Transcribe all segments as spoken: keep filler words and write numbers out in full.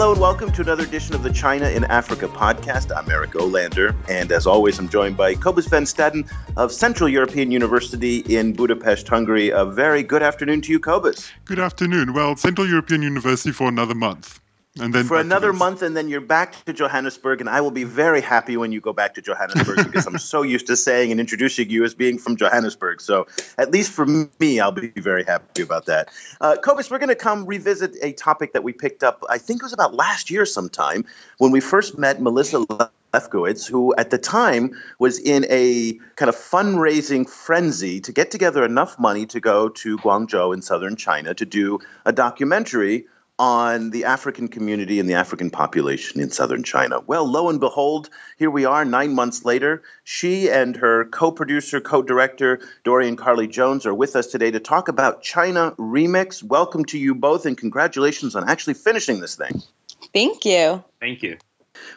Hello and welcome to another edition of the China in Africa podcast. I'm Eric Olander, and as always, I'm joined by Kobus van Staden of Central European University in Budapest, Hungary. A very good afternoon to you, Kobus. Good afternoon. Well, Central European University for another month. And then for another month, and then you're back to Johannesburg, and I will be very happy when you go back to Johannesburg because I'm so used to saying and introducing you as being from Johannesburg. So at least for me, I'll be very happy about that. Uh, Kobus, we're going to come revisit a topic that we picked up, I think it was about last year sometime, when we first met Melissa Lefkowitz, who at the time was in a kind of fundraising frenzy to get together enough money to go to Guangzhou in southern China to do a documentary on the African community and the African population in southern China. Well, lo and behold, here we are nine months later. She and her co-producer, co-director, Dorian Carli-Jones, are with us today to talk about China Remix. Welcome to you both, and congratulations on actually finishing this thing. Thank you. Thank you.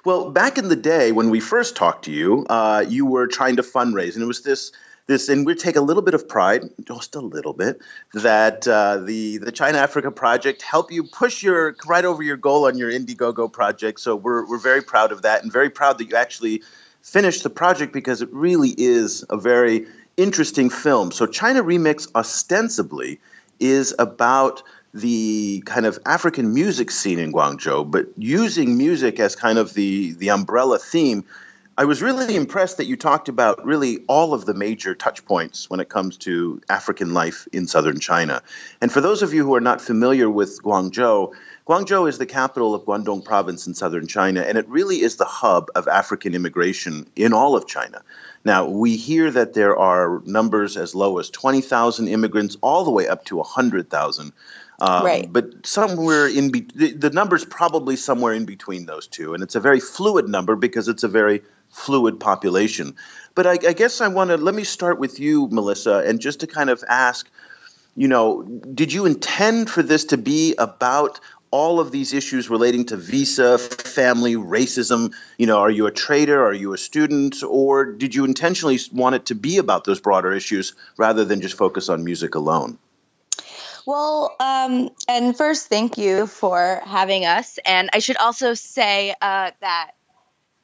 Well, back in the day when we first talked to you, uh, you were trying to fundraise, and it was this... This, and we take a little bit of pride, just a little bit, that uh, the, the China Africa Project help you push your right over your goal on your Indiegogo project. So we're we're very proud of that, and very proud that you actually finished the project because it really is a very interesting film. So China Remix ostensibly is about the kind of African music scene in Guangzhou, but using music as kind of the the umbrella theme. I was really impressed that you talked about really all of the major touch points when it comes to African life in southern China. And for those of you who are not familiar with Guangzhou, Guangzhou is the capital of Guangdong province in southern China, and it really is the hub of African immigration in all of China. Now, we hear that there are numbers as low as twenty thousand immigrants all the way up to one hundred thousand. Um, right. But somewhere in be- – the, the number's probably somewhere in between those two, and it's a very fluid number because it's a very – fluid population. But I, I guess I want to, let me start with you, Melissa, and just to kind of ask, you know, did you intend for this to be about all of these issues relating to visa, family, racism? You know, are you a trader? Are you a student? Or did you intentionally want it to be about those broader issues rather than just focus on music alone? Well, um, and first, thank you for having us. And I should also say uh, that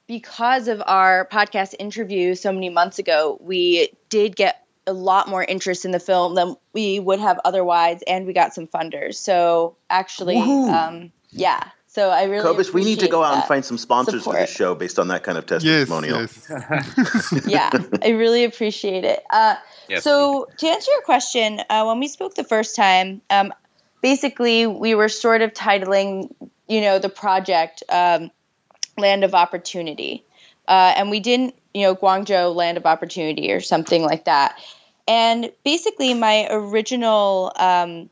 because of our podcast interview so many months ago, we did get a lot more interest in the film than we would have otherwise, and we got some funders. So actually, um, yeah. So I really Kobus, we need to go out and find some sponsors support for this show based on that kind of testimonial. Yes, yes. Yeah, I really appreciate it. Uh, yes. So to answer your question, uh, when we spoke the first time, um, basically we were sort of titling, you know, the project um, – Land of Opportunity. Uh, and we didn't, you know, Guangzhou Land of Opportunity or something like that. And basically my original um,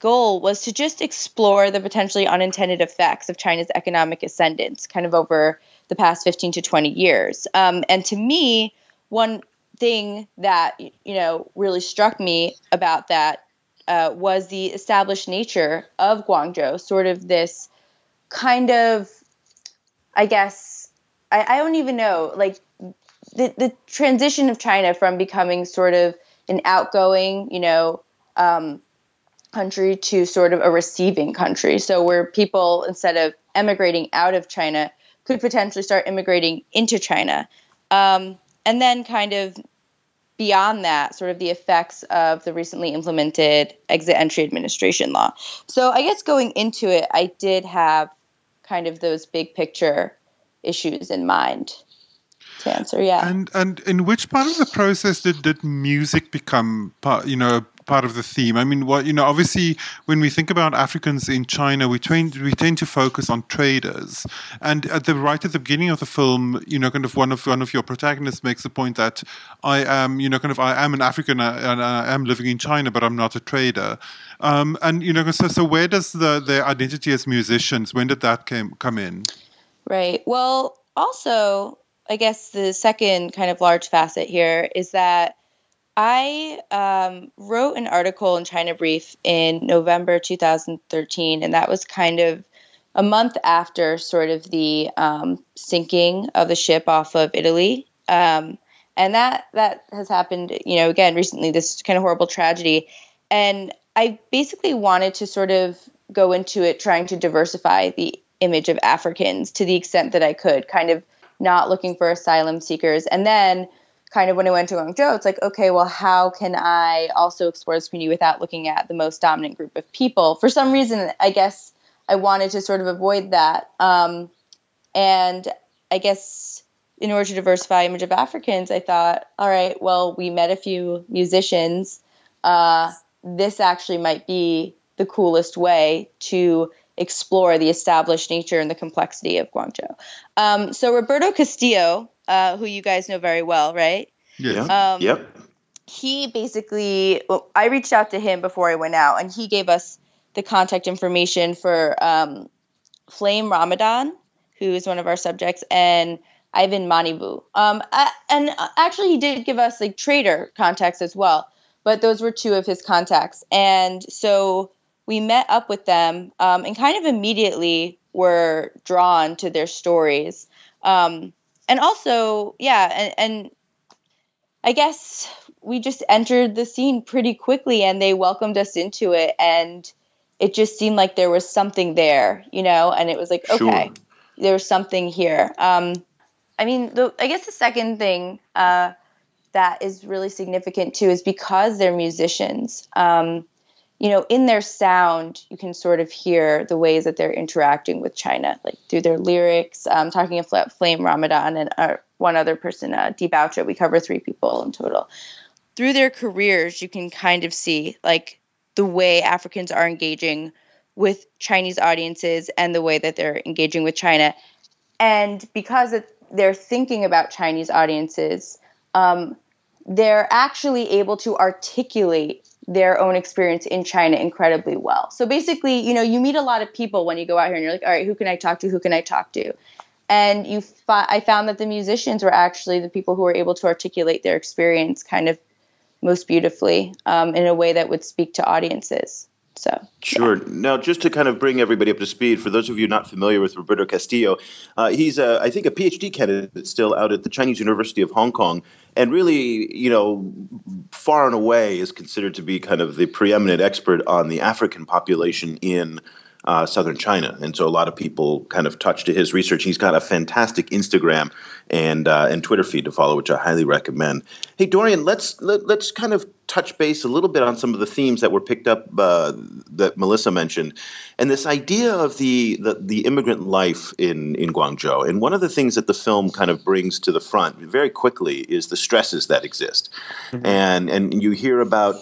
goal was to just explore the potentially unintended effects of China's economic ascendance kind of over the past fifteen to twenty years. Um, and to me, one thing that, you know, really struck me about that uh, was the established nature of Guangzhou, sort of this kind of I guess, I, I don't even know, like, the, the transition of China from becoming sort of an outgoing, you know, um, country to sort of a receiving country. So where people, instead of emigrating out of China, could potentially start immigrating into China. Um, and then kind of beyond that, sort of the effects of the recently implemented exit entry administration law. So I guess going into it, I did have kind of those big picture issues in mind to answer, yeah. And and in which part of the process did, did music become part, you know, part of the theme? I mean, what you know, obviously, when we think about Africans in China, we tend we tend to focus on traders. And at the right at the beginning of the film, you know, kind of one of one of your protagonists makes the point that I am, you know, kind of I am an African and I am living in China, but I'm not a trader. Um, and you know, so so where does the their identity as musicians? When did that came come in? Right. Well, also, I guess the second kind of large facet here is that I um, wrote an article in China Brief in November two thousand thirteen, and that was kind of a month after sort of the um, sinking of the ship off of Italy. Um, and that that has happened, you know, again, recently, this kind of horrible tragedy. And I basically wanted to sort of go into it trying to diversify the image of Africans to the extent that I could, kind of not looking for asylum seekers. And then kind of when I went to Guangzhou, it's like, okay, well, how can I also explore this community without looking at the most dominant group of people? For some reason, I guess I wanted to sort of avoid that. Um, and I guess in order to diversify image of Africans, I thought, all right, well, we met a few musicians. Uh, this actually might be the coolest way to explore the established nature and the complexity of Guangzhou. Um, so Roberto Castillo, uh, who you guys know very well, right? Yeah. Um, yep. He basically, well, I reached out to him before I went out, and he gave us the contact information for um, Flame Ramadan, who is one of our subjects, and Ivan Manibu. Um, I, and actually, he did give us like trader contacts as well, but those were two of his contacts. And so we met up with them um, and kind of immediately were drawn to their stories. Um, and also, yeah, and, and I guess we just entered the scene pretty quickly, and they welcomed us into it. And it just seemed like there was something there, you know, and it was like, okay, sure, there was something here. Um, I mean, the, I guess the second thing uh, that is really significant too is because they're musicians, um, you know, in their sound, you can sort of hear the ways that they're interacting with China, like through their lyrics. Um, talking about Flame Ramadan and uh, one other person, uh, DeBoucha, we cover three people in total. Through their careers, you can kind of see like the way Africans are engaging with Chinese audiences and the way that they're engaging with China. And because it, they're thinking about Chinese audiences, um, they're actually able to articulate their own experience in China incredibly well. So basically, you know, you meet a lot of people when you go out here, and you're like, all right, who can I talk to? Who can I talk to? And you, fi- I found that the musicians were actually the people who were able to articulate their experience kind of most beautifully um, in a way that would speak to audiences. So, sure. Yeah. Now, just to kind of bring everybody up to speed, for those of you not familiar with Roberto Castillo, uh, he's, a, I think, a PhD candidate still out at the Chinese University of Hong Kong, and really, you know, far and away is considered to be kind of the preeminent expert on the African population in Uh, southern China. And so a lot of people kind of touch to his research. He's got a fantastic Instagram and uh, and Twitter feed to follow, which I highly recommend. Hey, Dorian, let's let, let's kind of touch base a little bit on some of the themes that were picked up uh, that Melissa mentioned, and this idea of the, the the immigrant life in in Guangzhou. And one of the things that the film kind of brings to the front very quickly is the stresses that exist. Mm-hmm. And and you hear about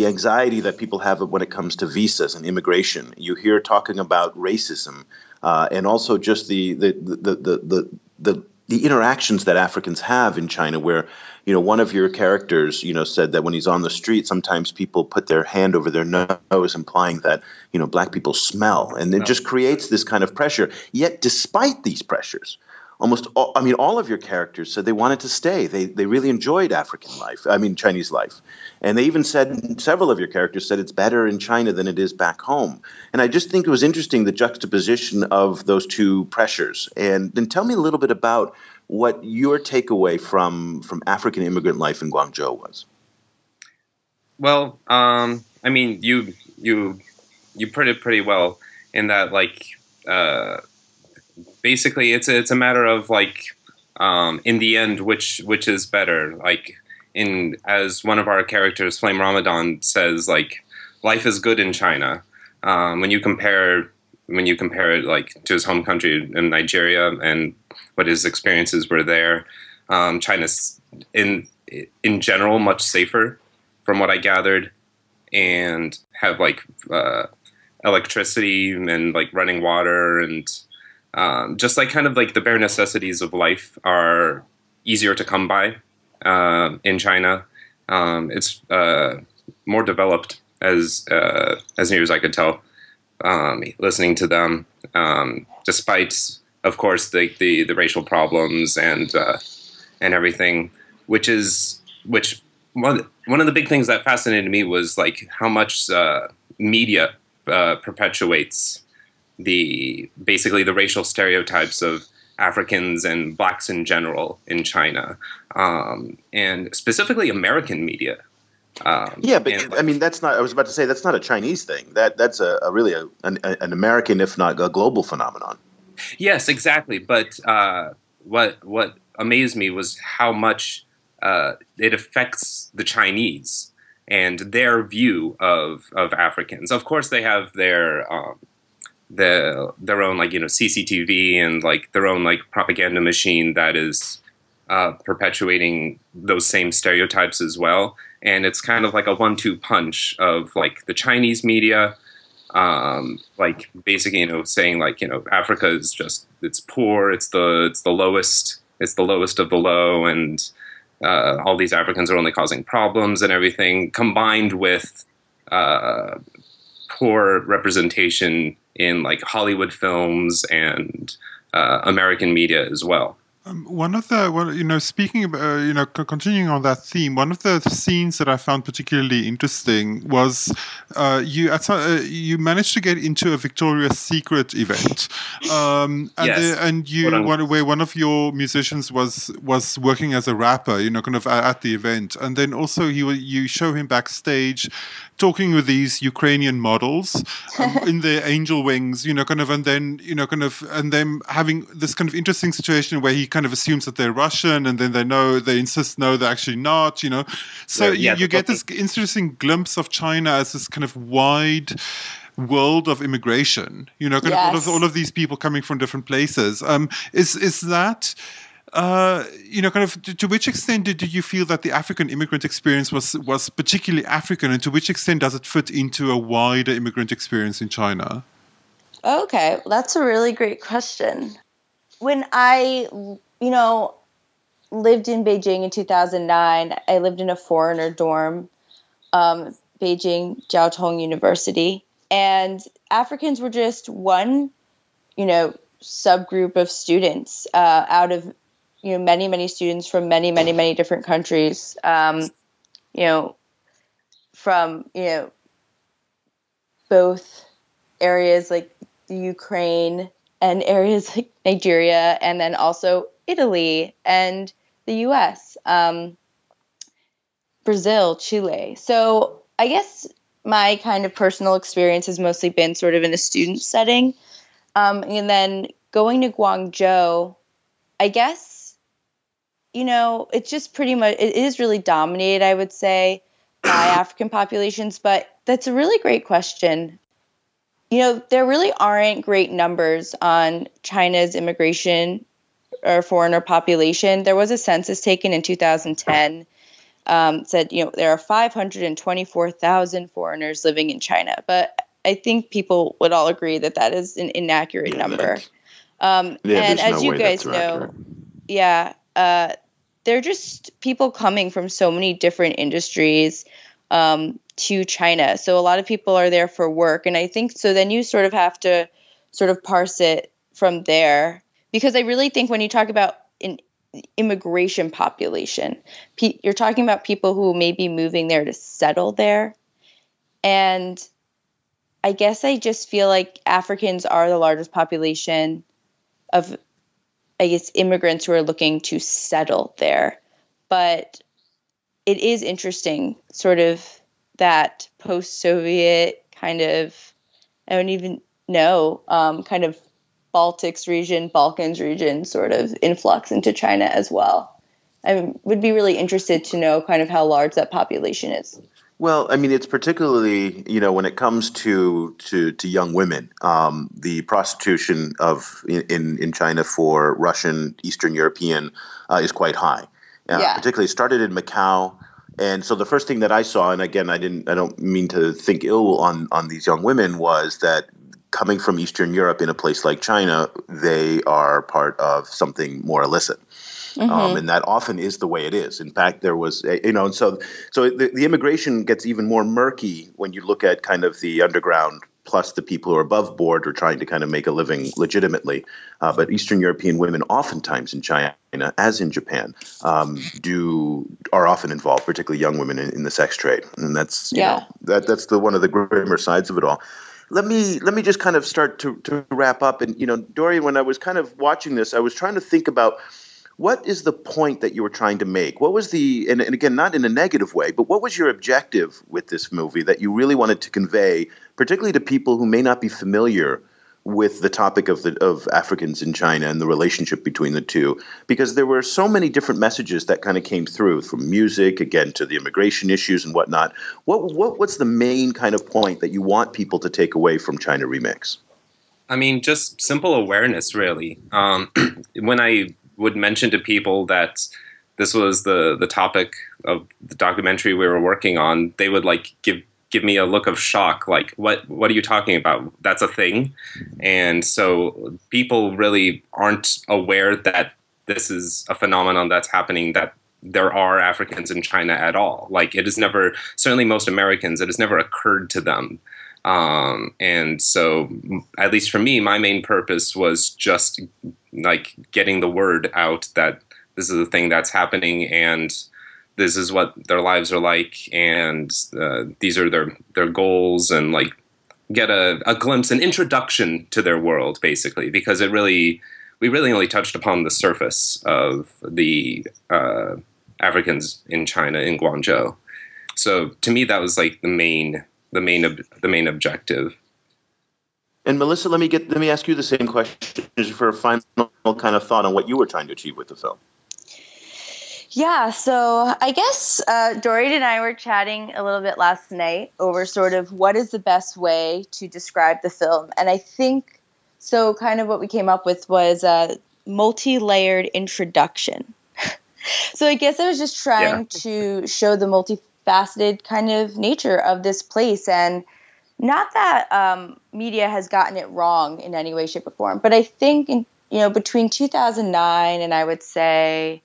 the anxiety that people have when it comes to visas and immigration. You hear talking about racism uh, and also just the the the, the the the the interactions that Africans have in China, where, you know, one of your characters, you know, said that when he's on the street, sometimes people put their hand over their nose, implying that, you know, black people smell. And it just creates this kind of pressure. Yet despite these pressures, almost all, I mean, all of your characters said they wanted to stay. They they really enjoyed African life, I mean, Chinese life. And they even said, several of your characters said it's better in China than it is back home. And I just think it was interesting, the juxtaposition of those two pressures. And then tell me a little bit about what your takeaway from, from African immigrant life in Guangzhou was. Well, um, I mean, you, you, you put it pretty well in that, like, uh, basically, it's a, it's a matter of, like, um, in the end, which which is better. Like, in as one of our characters, Flame Ramadan, says, like, life is good in China. Um, when you compare when you compare it, like, to his home country in Nigeria and what his experiences were there, um, China's in in general much safer, from what I gathered, and have like uh, electricity and like running water and Um, just like kind of like the bare necessities of life are easier to come by uh, in China. Um, it's uh, more developed as uh, as near as I could tell. Um, listening to them, um, despite of course the, the, the racial problems and uh, and everything, which is which one one of the big things that fascinated me was like how much uh, media uh, perpetuates the basically the racial stereotypes of Africans and blacks in general in China, um, and specifically American media. Um, yeah, but and, I mean, that's not, I was about to say, that's not a Chinese thing. That That's a, a really a, an, an American, if not a global phenomenon. Yes, exactly. But uh, what what amazed me was how much uh, it affects the Chinese and their view of of Africans. Of course, they have their um, their their own like you know C C T V and like their own like propaganda machine that is uh, perpetuating those same stereotypes as well. And it's kind of like a one two punch of like the Chinese media. Um, like basically, you know, saying like, you know, Africa is just, it's poor, it's the, it's the lowest, it's the lowest of the low. And, uh, all these Africans are only causing problems and everything, combined with, uh, poor representation in like Hollywood films and, uh, American media as well. Um, one of the, well, you know, speaking about, uh, you know, c- continuing on that theme, one of the scenes that I found particularly interesting was uh, you at, uh, you managed to get into a Victoria's Secret event, um, and, yes. the, and you one, where one of your musicians was was working as a rapper, you know, kind of at the event, and then also you you show him backstage talking with these Ukrainian models um, in their angel wings, you know, kind of, and then you know, kind of, and then having this kind of interesting situation where he kind of assumes that they're Russian, and then they know they insist no, they're actually not. You know, so yeah, yeah, you, you get this interesting glimpse of China as this kind of wide world of immigration. You know, kind yes. of all, of all of these people coming from different places. Um, is is that? Uh, you know, kind of. To, to which extent did, did you feel that the African immigrant experience was was particularly African, and to which extent does it fit into a wider immigrant experience in China? Okay, well, that's a really great question. When I, you know, lived in Beijing in two thousand nine, I lived in a foreigner dorm, um, Beijing Jiaotong University, and Africans were just one, you know, subgroup of students uh, out of, you know, many, many students from many, many, many different countries, um, you know, from, you know, both areas like the Ukraine and areas like Nigeria, and then also Italy and the U S, um, Brazil, Chile. So I guess my kind of personal experience has mostly been sort of in a student setting. Um, and then going to Guangzhou, I guess, you know, it's just pretty much, it is really dominated, I would say, by African populations, but that's a really great question. You know, there really aren't great numbers on China's immigration or foreigner population. There was a census taken in two thousand ten um, said, you know, there are five hundred twenty-four thousand foreigners living in China. But I think people would all agree that that is an inaccurate yeah, number. Um, yeah, and as no you guys know, accurate. yeah, uh, they're just people coming from so many different industries um, to China. So a lot of people are there for work. And I think so then you sort of have to sort of parse it from there, because I really think when you talk about an immigration population, pe- you're talking about people who may be moving there to settle there. And I guess I just feel like Africans are the largest population of, I guess, immigrants who are looking to settle there. But it is interesting sort of that post-Soviet kind of, I don't even know, um, kind of Baltics region, Balkans region sort of influx into China as well. I would be really interested to know kind of how large that population is. Well, I mean, it's particularly, you know, when it comes to to, to young women, um, the prostitution of in, in China for Russian, Eastern European uh, is quite high. Uh, yeah. Particularly started in Macau. And so the first thing that I saw, and again, I didn't, I don't mean to think ill on, on these young women, was that coming from Eastern Europe in a place like China, they are part of something more illicit. Mm-hmm. Um, and that often is the way it is. In fact, there was, a, you know, and so so the, the immigration gets even more murky when you look at kind of the underground plus the people who are above board or trying to kind of make a living legitimately. Uh, but Eastern European women oftentimes in China, as in Japan, um, do are often involved, particularly young women, in, in the sex trade. And that's, you yeah. know, that, that's the one of the grimmer sides of it all. Let me let me just kind of start to, to wrap up. And, you know, Dorian, when I was kind of watching this, I was trying to think about what is the point that you were trying to make? What was the, and, and again, not in a negative way, but what was your objective with this movie that you really wanted to convey, particularly to people who may not be familiar with the topic of the of Africans in China and the relationship between the two, because there were so many different messages that kind of came through, from music, again, to the immigration issues and whatnot. What what what's the main kind of point that you want people to take away from China Remix? I mean, just simple awareness, really. Um, when I would mention to people that this was the the topic of the documentary we were working on, they would like give. give me a look of shock, like, what what are you talking about? That's a thing. And so people really aren't aware that this is a phenomenon that's happening, that there are Africans in China at all. Like, it is never, certainly most Americans, it has never occurred to them. Um, and so, at least for me, my main purpose was just, like, getting the word out that this is a thing that's happening, and this is what their lives are like, and uh, these are their, their goals, and like get a, a glimpse, an introduction to their world, basically, because it really, we really only touched upon the surface of the uh, Africans in China, in Guangzhou. So to me, that was like the main, the main, ob- the main objective. And Melissa, let me get, let me ask you the same question for a final kind of thought on what you were trying to achieve with the film. Yeah, so I guess uh, Dorian and I were chatting a little bit last night over sort of what is the best way to describe the film. And I think so kind of what we came up with was a multi-layered introduction. So I guess I was just trying yeah. to show the multifaceted kind of nature of this place. And not that um, media has gotten it wrong in any way, shape, or form. But I think, in, you know, between two thousand nine and I would say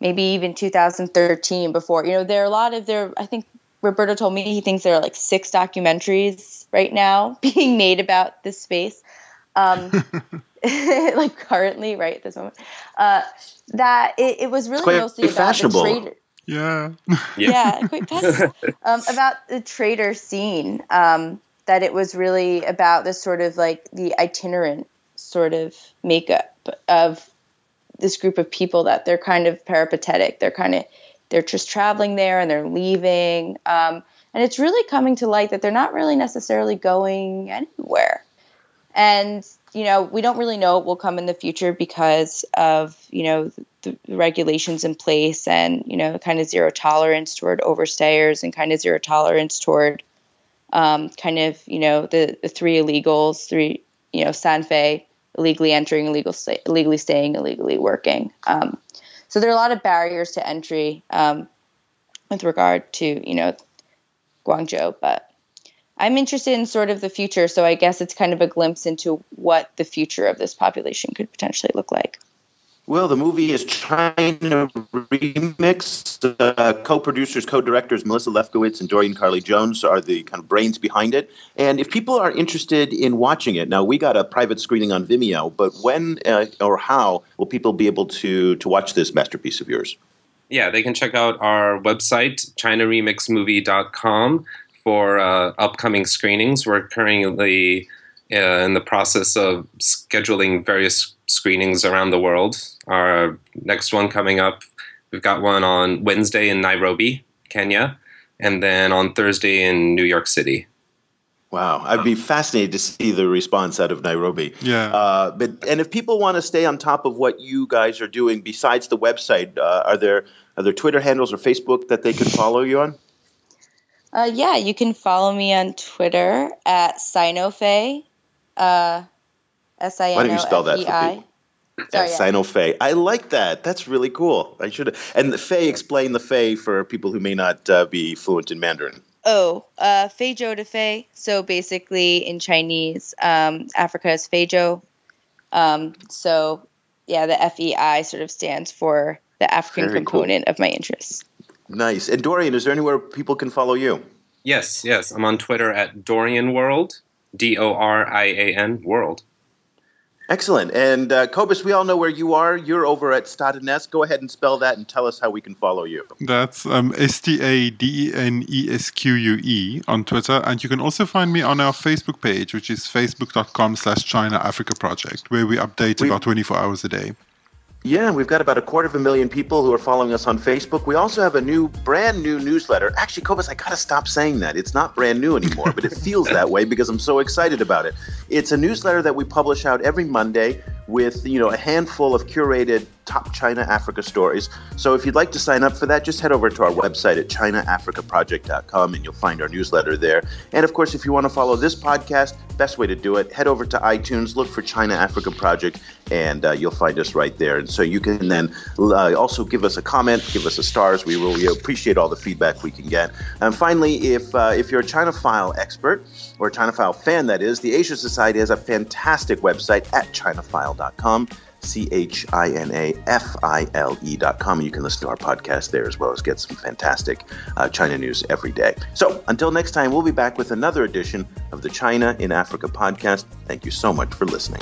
maybe even two thousand thirteen before, you know, there are a lot of there, I think Roberto told me he thinks there are like six documentaries right now being made about this space. Um, like currently, right at this moment, uh, that it, it was really quite mostly about the trader. Yeah. Yeah. yeah quite fashionable. Um, about the trader scene, um, that it was really about this sort of like the itinerant sort of makeup of this group of people that they're kind of peripatetic. They're kind of, they're just traveling there and they're leaving. Um, and it's really coming to light that they're not really necessarily going anywhere. And, you know, we don't really know what will come in the future because of, you know, the, the regulations in place and, you know, kind of zero tolerance toward overstayers and kind of zero tolerance toward um, kind of, you know, the, the three illegals, three, you know, Sanfei, illegally entering, illegal sta- illegally staying, illegally working. Um, so there are a lot of barriers to entry um, with regard to, you know, Guangzhou. But I'm interested in sort of the future. So I guess it's kind of a glimpse into what the future of this population could potentially look like. Well, the movie is China Remix. The uh, co-producers, co-directors, Melissa Lefkowitz and Dorian Carli-Jones are the kind of brains behind it. And if people are interested in watching it, now we got a private screening on Vimeo, but when uh, or how will people be able to, to watch this masterpiece of yours? Yeah, they can check out our website, China Remix Movie dot com, for uh, upcoming screenings. We're currently uh, in the process of scheduling various screenings around the world. Our next one coming up, we've got one on Wednesday in Nairobi, Kenya, and then on Thursday in New York City. Wow. I'd be fascinated to see the response out of Nairobi. Yeah. Uh, but and if people want to stay on top of what you guys are doing besides the website, uh, are there are there Twitter handles or Facebook that they could follow you on? Uh, yeah, you can follow me on Twitter at Sinofe. Uh S I N O F E I. Why don't you spell that for me? Yeah, Sinofe. I like that. That's really cool. I should. And the Fei, explain the Fei for people who may not uh, be fluent in Mandarin. Oh, uh, Feijiu de Fei. So basically in Chinese, um, Africa is Feijiu. Um, so yeah, the F E I sort of stands for the African very component cool. of my interests. Nice. And Dorian, is there anywhere people can follow you? Yes, yes. I'm on Twitter at Dorian World, D O R I A N, World. Excellent. And uh, Kobus, we all know where you are. You're over at Stadenes. Go ahead and spell that and tell us how we can follow you. That's um, S T A D E N E S Q U E on Twitter. And you can also find me on our Facebook page, which is facebook dot com slash China Africa Project, where we update we, about twenty-four hours a day. Yeah, we've got about a quarter of a million people who are following us on Facebook. We also have a new, brand new newsletter. Actually, Kobus, I got to stop saying that. It's not brand new anymore, but it feels that way because I'm so excited about it. It's a newsletter that we publish out every Monday with, you know, a handful of curated top China Africa stories. So if you'd like to sign up for that, just head over to our website at China Africa Project dot com and you'll find our newsletter there. And of course, if you want to follow this podcast, best way to do it, head over to iTunes, look for China Africa Project, and uh, you'll find us right there. And so you can then uh, also give us a comment, give us a stars. We really appreciate all the feedback we can get. And finally, if uh, if you're a China File expert or a China File fan, that is, the Asia Society has a fantastic website at China File dot com. C H I N A F I L E dot com. You can listen to our podcast there as well as get some fantastic uh, China news every day. So until next time, we'll be back with another edition of the China in Africa podcast. Thank you so much for listening.